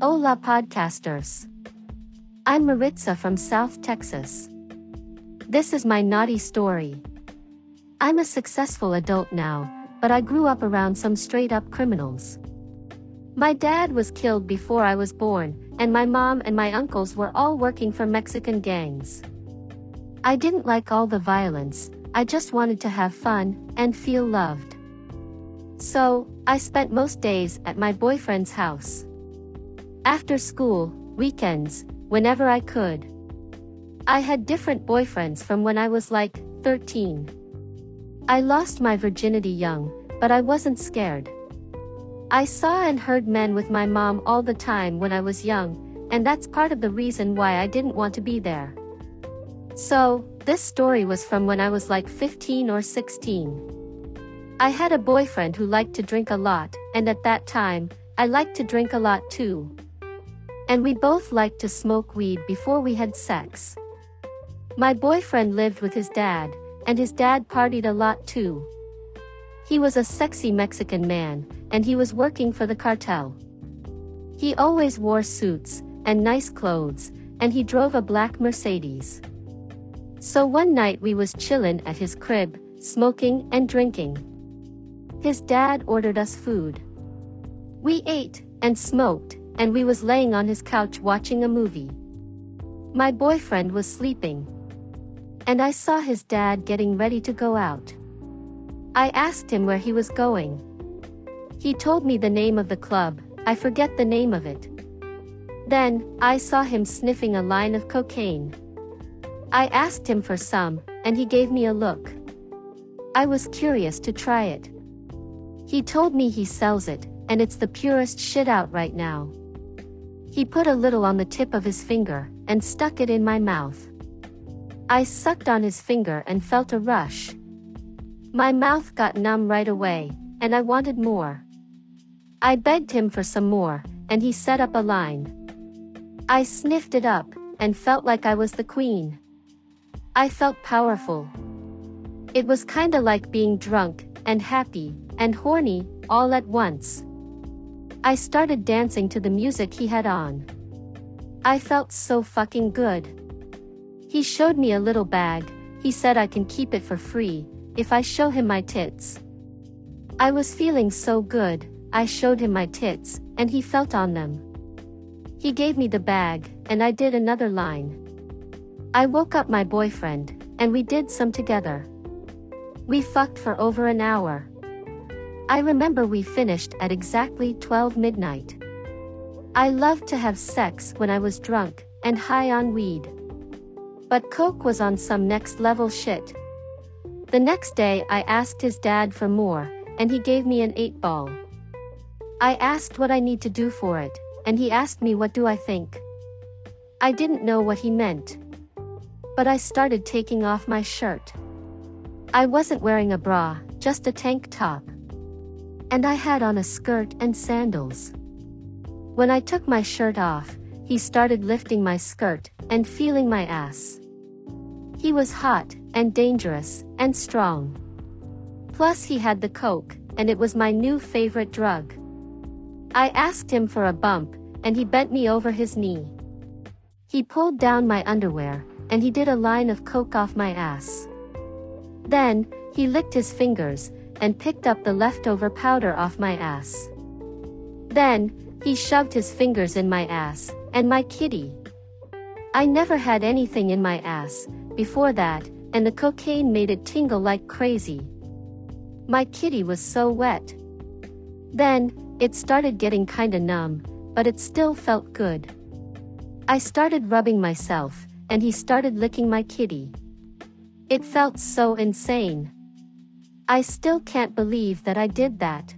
Hola podcasters. I'm Maritza from South Texas. This is my naughty story. I'm a successful adult now, but I grew up around some straight-up criminals. My dad was killed before I was born, and my mom and my uncles were all working for Mexican gangs. I didn't like all the violence, I just wanted to have fun and feel loved. So, I spent most days at my boyfriend's house. After school, weekends, whenever I could. I had different boyfriends from when I was like 13. I lost my virginity young, but I wasn't scared. I saw and heard men with my mom all the time when I was young, and that's part of the reason why I didn't want to be there. So, this story was from when I was like 15 or 16. I had a boyfriend who liked to drink a lot, and at that time, I liked to drink a lot too. And we both liked to smoke weed before we had sex. My boyfriend lived with his dad, and his dad partied a lot too. He was a sexy Mexican man, and he was working for the cartel. He always wore suits and nice clothes, and he drove a black Mercedes. So one night we was chillin' at his crib, smoking and drinking. His dad ordered us food. We ate and smoked, and we was laying on his couch watching a movie. My boyfriend was sleeping. And I saw his dad getting ready to go out. I asked him where he was going. He told me the name of the club, I forget the name of it. Then, I saw him sniffing a line of cocaine. I asked him for some, and he gave me a look. I was curious to try it. He told me he sells it, and it's the purest shit out right now. He put a little on the tip of his finger, and stuck it in my mouth. I sucked on his finger and felt a rush. My mouth got numb right away, and I wanted more. I begged him for some more, and he set up a line. I sniffed it up, and felt like I was the queen. I felt powerful. It was kinda like being drunk, and happy, and horny, all at once. I started dancing to the music he had on. I felt so fucking good. He showed me a little bag, he said I can keep it for free, if I show him my tits. I was feeling so good, I showed him my tits, and he felt on them. He gave me the bag, and I did another line. I woke up my boyfriend, and we did some together. We fucked for over an hour. I remember we finished at exactly 12 midnight. I loved to have sex when I was drunk, and high on weed. But coke was on some next level shit. The next day I asked his dad for more, and he gave me an 8-ball. I asked what I need to do for it, and he asked me what do I think. I didn't know what he meant. But I started taking off my shirt. I wasn't wearing a bra, just a tank top. And I had on a skirt and sandals. When I took my shirt off, he started lifting my skirt, and feeling my ass. He was hot, and dangerous, and strong. Plus he had the coke, and it was my new favorite drug. I asked him for a bump, and he bent me over his knee. He pulled down my underwear, and he did a line of coke off my ass. Then, he licked his fingers, and picked up the leftover powder off my ass. Then, he shoved his fingers in my ass, and my kitty. I never had anything in my ass before that, and the cocaine made it tingle like crazy. My kitty was so wet. Then, it started getting kinda numb, but it still felt good. I started rubbing myself, and he started licking my kitty. It felt so insane. I still can't believe that I did that.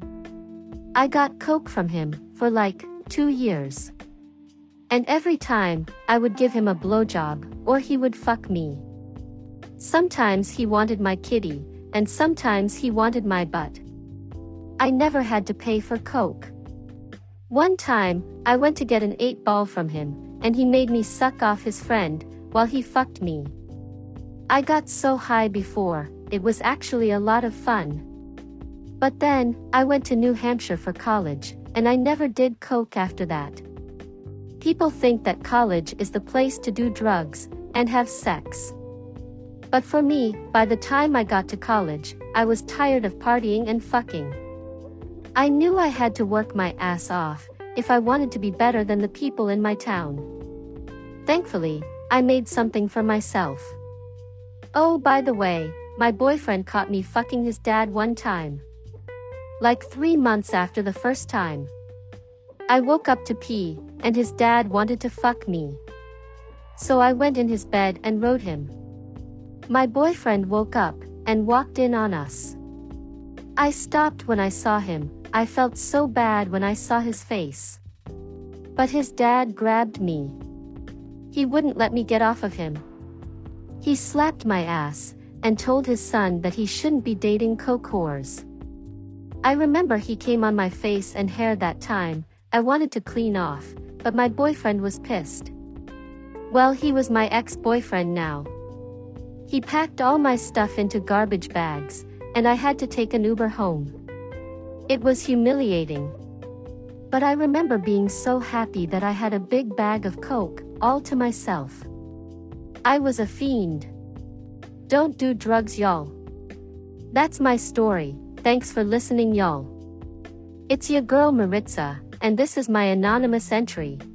I got coke from him for like 2 years. And every time, I would give him a blowjob, or he would fuck me. Sometimes he wanted my kitty, and sometimes he wanted my butt. I never had to pay for coke. One time, I went to get an 8-ball from him, and he made me suck off his friend, while he fucked me. I got so high before, it was actually a lot of fun. But then, I went to New Hampshire for college, and I never did coke after that. People think that college is the place to do drugs and have sex. But for me, by the time I got to college, I was tired of partying and fucking. I knew I had to work my ass off if I wanted to be better than the people in my town. Thankfully, I made something for myself. Oh, by the way, my boyfriend caught me fucking his dad one time. Like 3 months after the first time. I woke up to pee, and his dad wanted to fuck me. So I went in his bed and rode him. My boyfriend woke up and walked in on us. I stopped when I saw him. I felt so bad when I saw his face. But his dad grabbed me. He wouldn't let me get off of him. He slapped my ass and told his son that he shouldn't be dating coke whores. I remember he came on my face and hair that time. I wanted to clean off, but my boyfriend was pissed. Well, he was my ex-boyfriend now. He packed all my stuff into garbage bags, and I had to take an Uber home. It was humiliating. But I remember being so happy that I had a big bag of coke, all to myself. I was a fiend. Don't do drugs, y'all. That's my story. Thanks for listening, y'all. It's your girl Maritza, and this is my anonymous entry.